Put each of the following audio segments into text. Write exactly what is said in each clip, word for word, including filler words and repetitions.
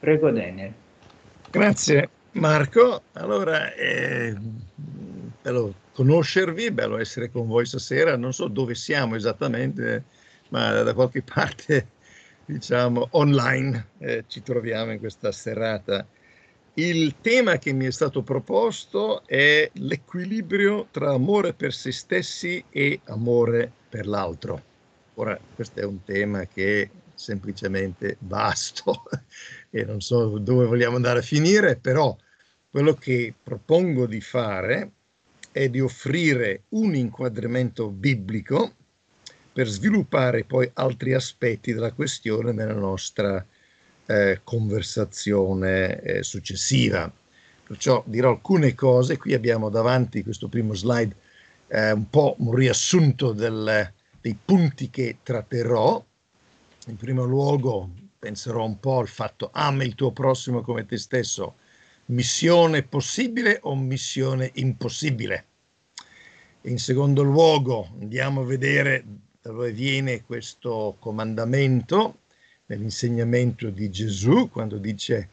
Prego Daniel. Grazie Marco. Allora, eh, bello conoscervi, bello essere con voi stasera. Non so dove siamo esattamente, ma da qualche parte, diciamo, online eh, ci troviamo in questa serata. Il tema che mi è stato proposto è l'equilibrio tra amore per se stessi e amore per l'altro. Ora, questo è un tema che è semplicemente vasto e non so dove vogliamo andare a finire, però quello che propongo di fare è di offrire un inquadramento biblico per sviluppare poi altri aspetti della questione nella nostra Eh, conversazione eh, successiva. Perciò dirò alcune cose. Qui abbiamo davanti questo primo slide eh, un po' un riassunto del, dei punti che tratterò. In primo luogo penserò un po' al fatto: ama il tuo prossimo come te stesso, missione possibile o missione impossibile. In secondo luogo andiamo a vedere da dove viene questo comandamento nell'insegnamento di Gesù, quando dice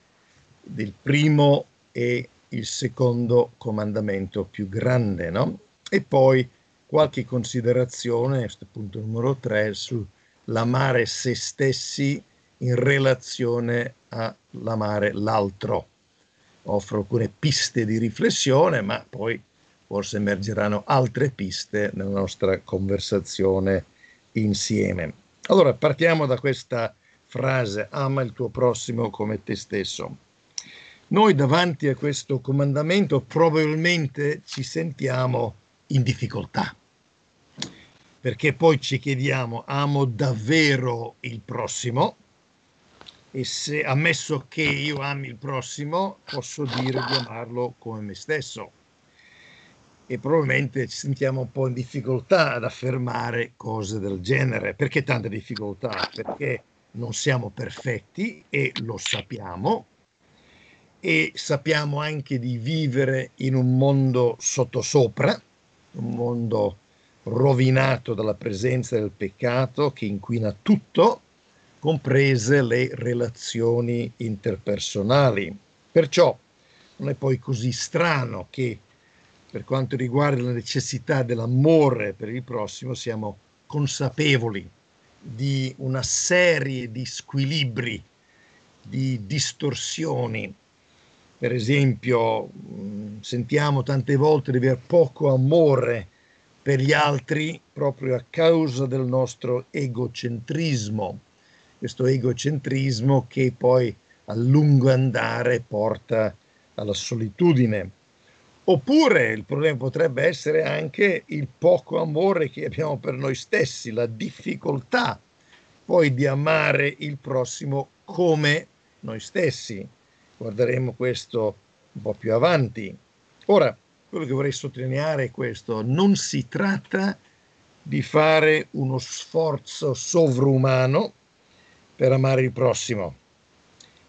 del primo e il secondo comandamento più grande, no? E poi qualche considerazione, questo è il punto numero tre, sull'amare se stessi in relazione all'amare l'altro. Offro alcune piste di riflessione, ma poi forse emergeranno altre piste nella nostra conversazione insieme. Allora, partiamo da questa frase: ama il tuo prossimo come te stesso. Noi davanti a questo comandamento probabilmente ci sentiamo in difficoltà, perché poi ci chiediamo: amo davvero il prossimo? E se, ammesso che io ami il prossimo, posso dire di amarlo come me stesso? E probabilmente ci sentiamo un po' in difficoltà ad affermare cose del genere. Perché tanta difficoltà? Perché non siamo perfetti e lo sappiamo, e sappiamo anche di vivere in un mondo sottosopra, un mondo rovinato dalla presenza del peccato che inquina tutto, comprese le relazioni interpersonali. Perciò non è poi così strano che, per quanto riguarda la necessità dell'amore per il prossimo, siamo consapevoli di una serie di squilibri, di distorsioni. Per esempio, sentiamo tante volte di aver poco amore per gli altri proprio a causa del nostro egocentrismo, questo egocentrismo che poi a lungo andare porta alla solitudine. Oppure il problema potrebbe essere anche il poco amore che abbiamo per noi stessi, la difficoltà poi di amare il prossimo come noi stessi. Guarderemo questo un po' più avanti. Ora, quello che vorrei sottolineare è questo: non si tratta di fare uno sforzo sovrumano per amare il prossimo,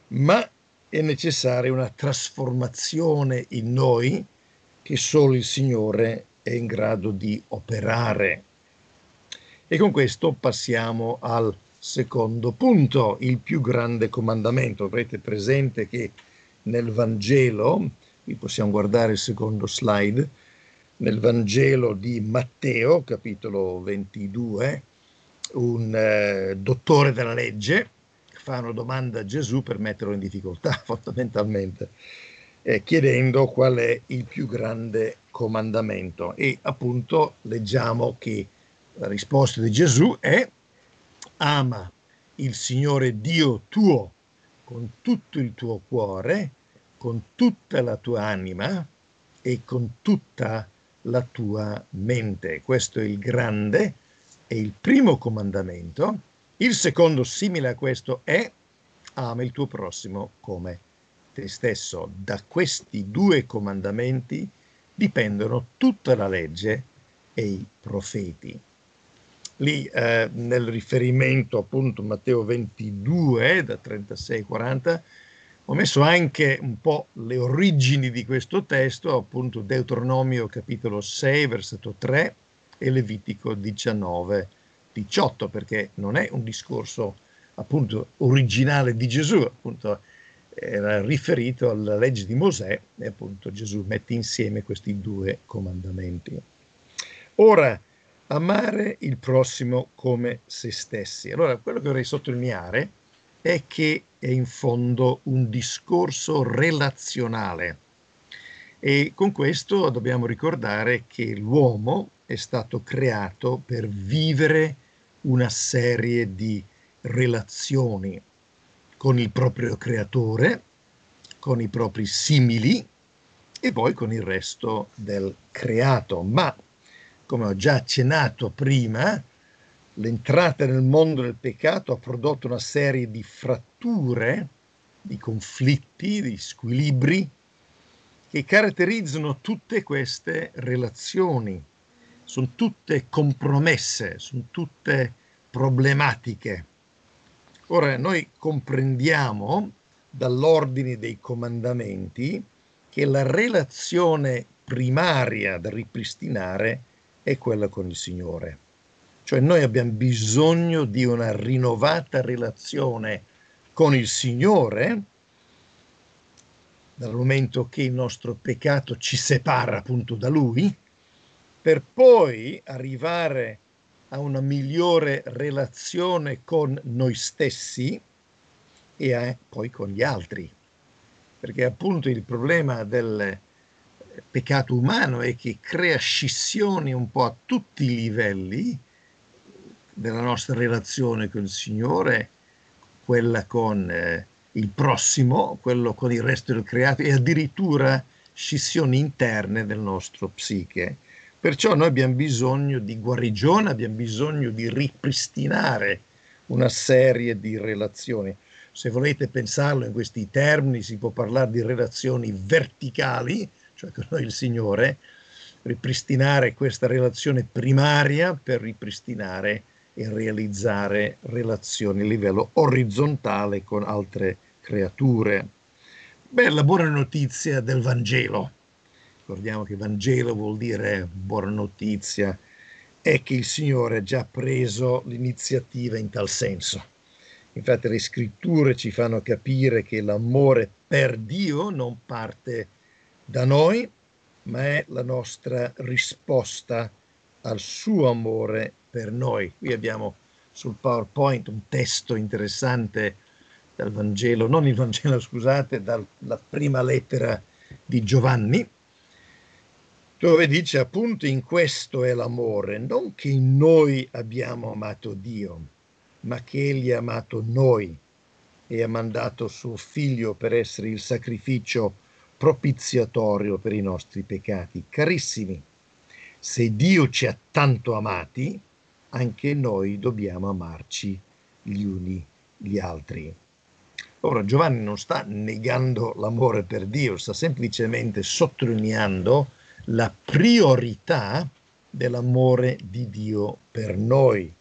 ma è necessaria una trasformazione in noi che solo il Signore è in grado di operare. E con questo passiamo al secondo punto, il più grande comandamento. Avrete presente che nel Vangelo, qui possiamo guardare il secondo slide, nel Vangelo di Matteo, capitolo ventidue, un eh, dottore della legge fa una domanda a Gesù per metterlo in difficoltà, fondamentalmente, Eh, chiedendo qual è il più grande comandamento. E appunto leggiamo che la risposta di Gesù è: ama il Signore Dio tuo con tutto il tuo cuore, con tutta la tua anima e con tutta la tua mente. Questo è il grande e il primo comandamento. Il secondo, simile a questo, è: ama il tuo prossimo come te stesso. Da questi due comandamenti dipendono tutta la legge e i profeti. Lì eh, nel riferimento appunto Matteo ventidue da trentasei a quaranta ho messo anche un po' le origini di questo testo, appunto Deuteronomio capitolo sei versetto tre e Levitico diciannove diciotto, perché non è un discorso appunto originale di Gesù, appunto era riferito alla legge di Mosè, e appunto Gesù mette insieme questi due comandamenti. Ora, amare il prossimo come se stessi. Allora, quello che vorrei sottolineare è che è in fondo un discorso relazionale, e con questo dobbiamo ricordare che l'uomo è stato creato per vivere una serie di relazioni con il proprio creatore, con i propri simili e poi con il resto del creato. Ma, come ho già accennato prima, l'entrata nel mondo del peccato ha prodotto una serie di fratture, di conflitti, di squilibri che caratterizzano tutte queste relazioni. Sono tutte compromesse, sono tutte problematiche. Ora, noi comprendiamo dall'ordine dei comandamenti che la relazione primaria da ripristinare è quella con il Signore. Cioè, noi abbiamo bisogno di una rinnovata relazione con il Signore, dal momento che il nostro peccato ci separa appunto da Lui, per poi arrivare a una migliore relazione con noi stessi e a, poi con gli altri. Perché appunto il problema del peccato umano è che crea scissioni un po' a tutti i livelli della nostra relazione con il Signore, quella con eh, il prossimo, quello con il resto del creato, e addirittura scissioni interne del nostro psiche. Perciò noi abbiamo bisogno di guarigione, abbiamo bisogno di ripristinare una serie di relazioni. Se volete pensarlo in questi termini, si può parlare di relazioni verticali, cioè con noi il Signore, ripristinare questa relazione primaria per ripristinare e realizzare relazioni a livello orizzontale con altre creature. Beh, la buona notizia del Vangelo. Ricordiamo che Vangelo vuol dire buona notizia, è che il Signore ha già preso l'iniziativa in tal senso. Infatti le scritture ci fanno capire che l'amore per Dio non parte da noi, ma è la nostra risposta al suo amore per noi. Qui abbiamo sul PowerPoint un testo interessante dal Vangelo, non il Vangelo, scusate, dalla prima lettera di Giovanni, dove dice appunto: in questo è l'amore, non che noi abbiamo amato Dio, ma che Egli ha amato noi e ha mandato suo Figlio per essere il sacrificio propiziatorio per i nostri peccati. Carissimi, se Dio ci ha tanto amati, anche noi dobbiamo amarci gli uni gli altri. Ora, Giovanni non sta negando l'amore per Dio, sta semplicemente sottolineando la priorità dell'amore di Dio per noi.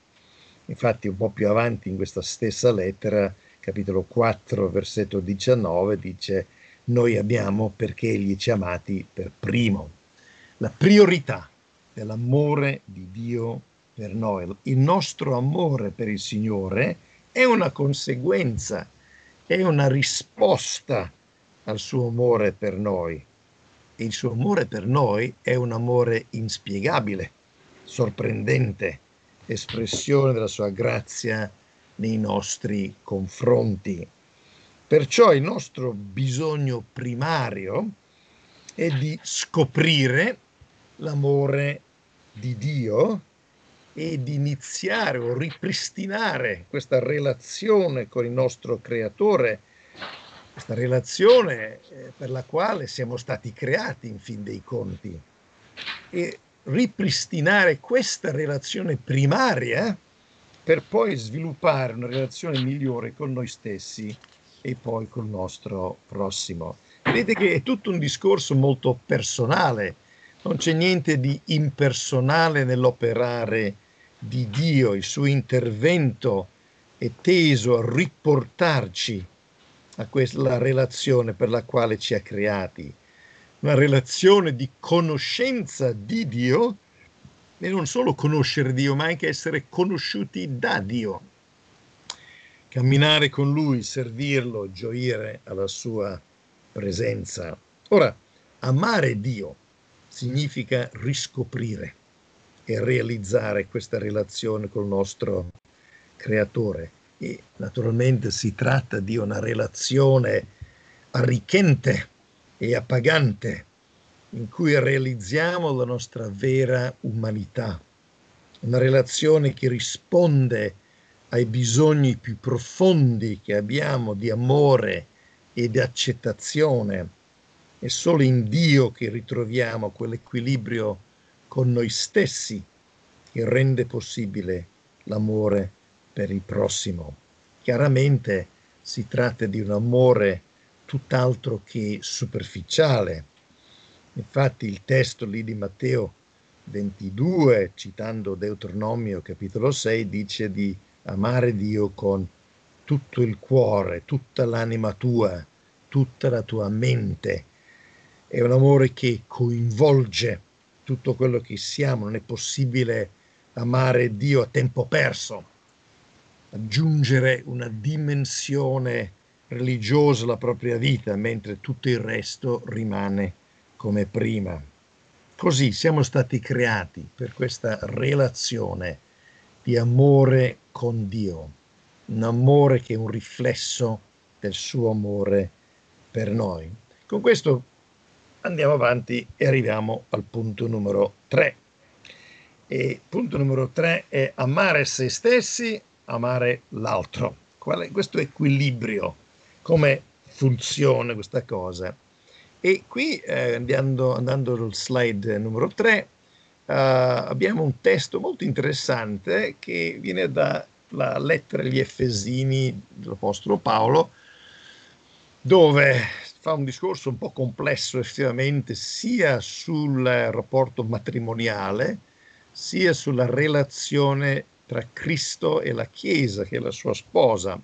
Infatti un po' più avanti in questa stessa lettera, capitolo quattro, versetto diciannove, dice: noi amiamo perché Egli ci ha amati per primo. La priorità dell'amore di Dio per noi. Il nostro amore per il Signore è una conseguenza, è una risposta al suo amore per noi. E il suo amore per noi è un amore inspiegabile, sorprendente, espressione della sua grazia nei nostri confronti. Perciò il nostro bisogno primario è di scoprire l'amore di Dio e di iniziare o ripristinare questa relazione con il nostro Creatore, questa relazione per la quale siamo stati creati in fin dei conti, e ripristinare questa relazione primaria per poi sviluppare una relazione migliore con noi stessi e poi col nostro prossimo. Vedete che è tutto un discorso molto personale, non c'è niente di impersonale nell'operare di Dio. Il suo intervento è teso a riportarci a quella relazione per la quale ci ha creati, una relazione di conoscenza di Dio, e non solo conoscere Dio, ma anche essere conosciuti da Dio. camminare con Lui, servirlo, gioire alla sua presenza. Ora, amare Dio significa riscoprire e realizzare questa relazione col nostro Creatore. E naturalmente si tratta di una relazione arricchente e appagante in cui realizziamo la nostra vera umanità, una relazione che risponde ai bisogni più profondi che abbiamo di amore e di accettazione. È solo in Dio che ritroviamo quell'equilibrio con noi stessi che rende possibile l'amore per il prossimo. Chiaramente si tratta di un amore tutt'altro che superficiale. Infatti il testo lì di Matteo ventidue, citando Deuteronomio capitolo sei, dice di amare Dio con tutto il cuore, tutta l'anima tua, tutta la tua mente. È un amore che coinvolge tutto quello che siamo. Non è possibile amare Dio a tempo perso, aggiungere una dimensione religiosa alla propria vita, mentre tutto il resto rimane come prima. Così siamo stati creati per questa relazione di amore con Dio, un amore che è un riflesso del suo amore per noi. Con questo andiamo avanti e arriviamo al punto numero tre. E punto numero tre è amare se stessi, amare l'altro. Qual è questo equilibrio? Come funziona questa cosa? E qui, eh, andando, andando al slide numero tre, Uh, abbiamo un testo molto interessante che viene dalla lettera agli Efesini dell'Apostolo Paolo, dove fa un discorso un po' complesso effettivamente sia sul rapporto matrimoniale, sia sulla relazione tra Cristo e la Chiesa, che è la sua sposa.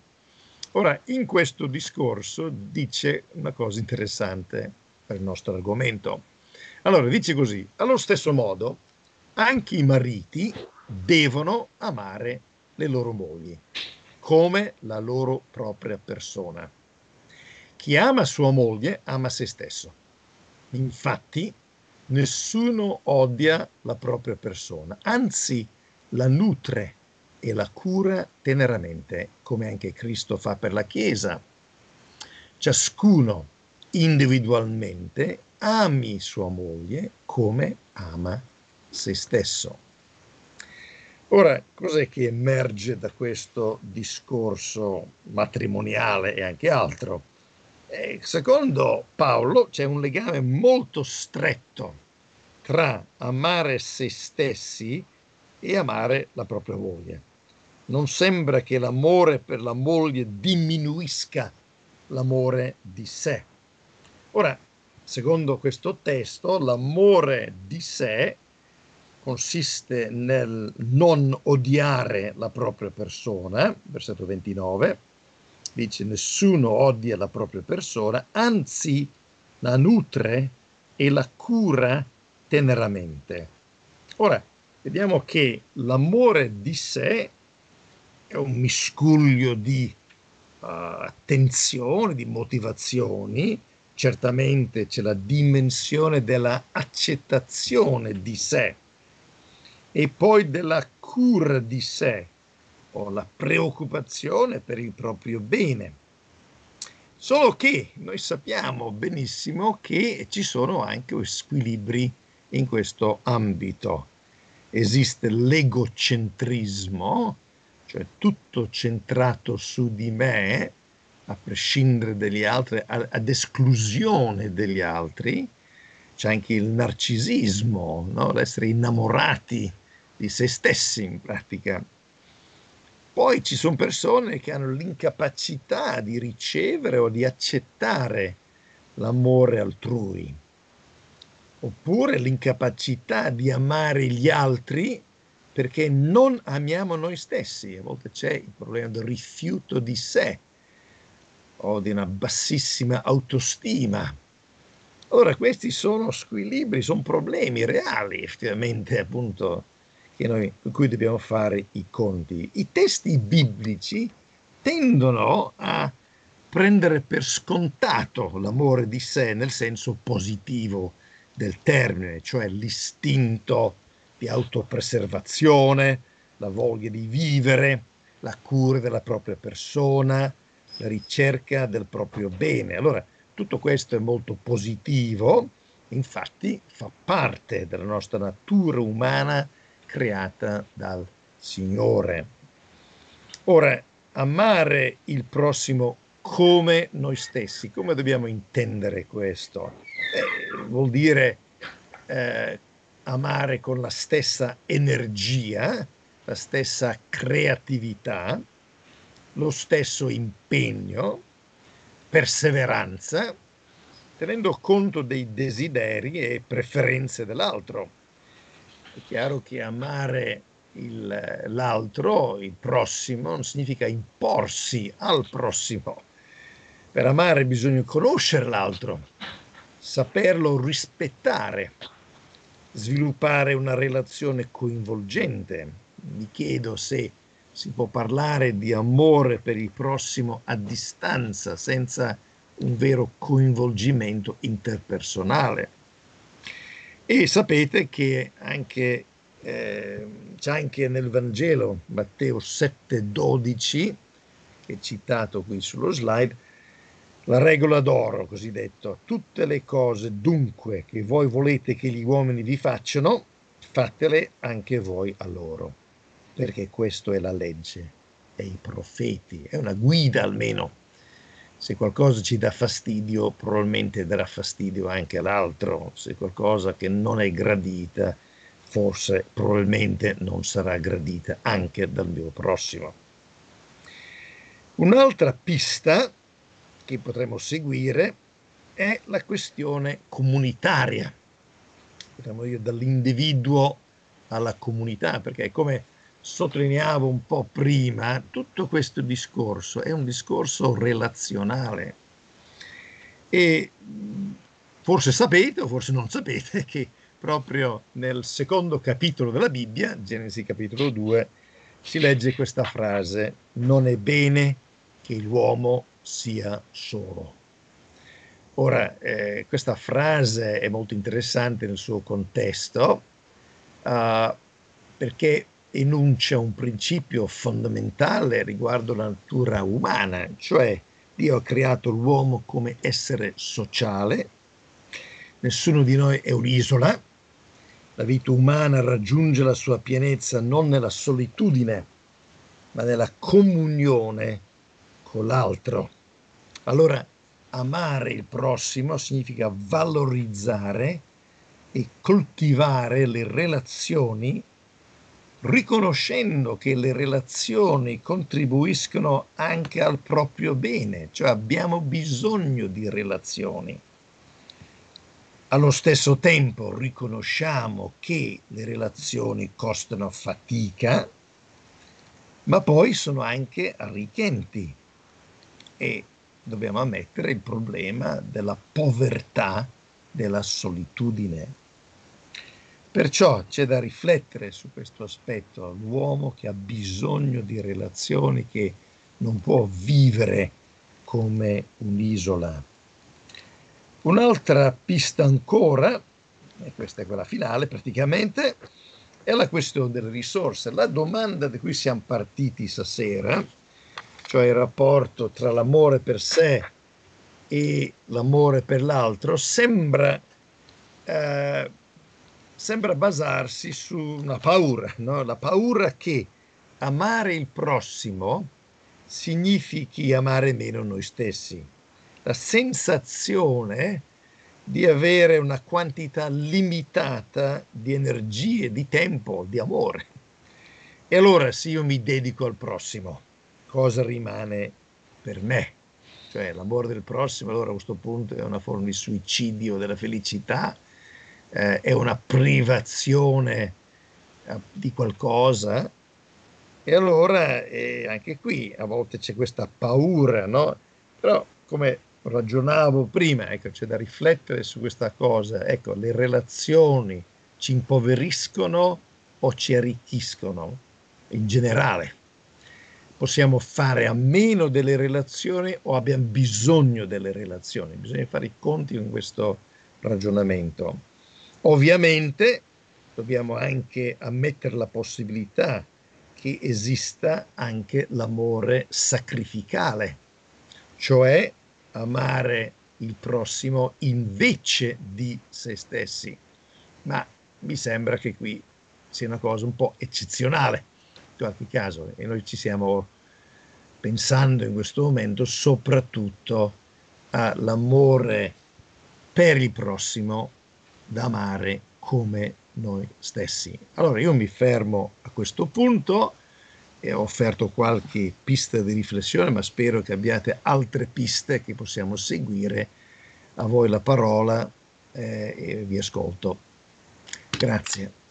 Ora, in questo discorso dice una cosa interessante per il nostro argomento. Allora, dice così: allo stesso modo, anche i mariti devono amare le loro mogli come la loro propria persona. Chi ama sua moglie ama se stesso. Infatti, nessuno odia la propria persona, anzi la nutre e la cura teneramente, come anche Cristo fa per la Chiesa. Ciascuno individualmente ami sua moglie come ama se stesso. Ora, cos'è che emerge da questo discorso matrimoniale e anche altro? Eh, secondo Paolo c'è un legame molto stretto tra amare se stessi e amare la propria moglie. Non sembra che l'amore per la moglie diminuisca l'amore di sé. Ora, secondo questo testo, l'amore di sé consiste nel non odiare la propria persona, versetto ventinove, dice: nessuno odia la propria persona, anzi la nutre e la cura teneramente. Ora, vediamo che l'amore di sé è un miscuglio di uh, attenzioni, di motivazioni. Certamente c'è la dimensione della accettazione di sé e poi della cura di sé o la preoccupazione per il proprio bene. Solo che noi sappiamo benissimo che ci sono anche squilibri in questo ambito. Esiste l'egocentrismo, cioè tutto centrato su di me, a prescindere dagli altri, ad esclusione degli altri. C'è anche il narcisismo, no? L'essere innamorati di se stessi in pratica. Poi ci sono persone che hanno l'incapacità di ricevere o di accettare l'amore altrui, oppure l'incapacità di amare gli altri perché non amiamo noi stessi. A volte c'è il problema del rifiuto di sé o di una bassissima autostima. Allora, questi sono squilibri, sono problemi reali, effettivamente, appunto, che noi, con cui dobbiamo fare i conti. I testi biblici tendono a prendere per scontato l'amore di sé nel senso positivo del termine, cioè l'istinto di autopreservazione, la voglia di vivere, la cura della propria persona, la ricerca del proprio bene. Allora, tutto questo è molto positivo, infatti fa parte della nostra natura umana creata dal Signore. Ora, amare il prossimo come noi stessi, come dobbiamo intendere questo? Eh, vuol dire eh, amare con la stessa energia, la stessa creatività, lo stesso impegno, perseveranza, tenendo conto dei desideri e preferenze dell'altro. È chiaro che amare il, l'altro, il prossimo, non significa imporsi al prossimo. Per amare bisogna conoscere l'altro, saperlo rispettare, sviluppare una relazione coinvolgente. Mi chiedo se si può parlare di amore per il prossimo a distanza, senza un vero coinvolgimento interpersonale. E sapete che anche, eh, c'è anche nel Vangelo, Matteo sette dodici, che è citato qui sullo slide, la regola d'oro, cosiddetto: tutte le cose dunque che voi volete che gli uomini vi facciano, fatele anche voi a loro. Perché questa è la legge, e i profeti, è una guida almeno. Se qualcosa ci dà fastidio, probabilmente darà fastidio anche all'altro. Se qualcosa che non è gradita, forse probabilmente non sarà gradita anche dal mio prossimo. Un'altra pista che potremmo seguire è la questione comunitaria. Potremmo dire dall'individuo alla comunità, perché è come sottolineavo un po' prima, tutto questo discorso è un discorso relazionale. E forse sapete, o forse non sapete, che proprio nel secondo capitolo della Bibbia, Genesi capitolo due, si legge questa frase: non è bene che l'uomo sia solo. Ora, eh, questa frase è molto interessante nel suo contesto, uh, perché enuncia un principio fondamentale riguardo la natura umana, cioè Dio ha creato l'uomo come essere sociale, nessuno di noi è un'isola, la vita umana raggiunge la sua pienezza non nella solitudine, ma nella comunione con l'altro. Allora, amare il prossimo significa valorizzare e coltivare le relazioni, riconoscendo che le relazioni contribuiscono anche al proprio bene, cioè abbiamo bisogno di relazioni. Allo stesso tempo riconosciamo che le relazioni costano fatica, ma poi sono anche arricchenti, e dobbiamo ammettere il problema della povertà, della solitudine. Perciò c'è da riflettere su questo aspetto, l'uomo che ha bisogno di relazioni, che non può vivere come un'isola. Un'altra pista ancora, e questa è quella finale praticamente, è la questione delle risorse. La domanda di cui siamo partiti stasera, cioè il rapporto tra l'amore per sé e l'amore per l'altro, sembra... Eh, sembra basarsi su una paura, no? La paura che amare il prossimo significhi amare meno noi stessi. La sensazione di avere una quantità limitata di energie, di tempo, di amore. E allora, se io mi dedico al prossimo, cosa rimane per me? Cioè, l'amore del prossimo, allora a questo punto è una forma di suicidio della felicità, Eh, è una privazione eh, di qualcosa. E allora eh, anche qui a volte c'è questa paura, no? Però, come ragionavo prima, ecco, c'è da riflettere su questa cosa. Ecco, le relazioni ci impoveriscono o ci arricchiscono in generale? possiamo fare a meno delle relazioni o abbiamo bisogno delle relazioni. Bisogna fare i conti con questo ragionamento. Ovviamente dobbiamo anche ammettere la possibilità che esista anche l'amore sacrificale, cioè amare il prossimo invece di se stessi, ma mi sembra che qui sia una cosa un po' eccezionale in qualche caso, e noi ci stiamo pensando in questo momento soprattutto all'amore per il prossimo da amare come noi stessi. Allora io mi fermo a questo punto e ho offerto qualche pista di riflessione, ma spero che abbiate altre piste che possiamo seguire. A voi la parola eh, e vi ascolto. Grazie.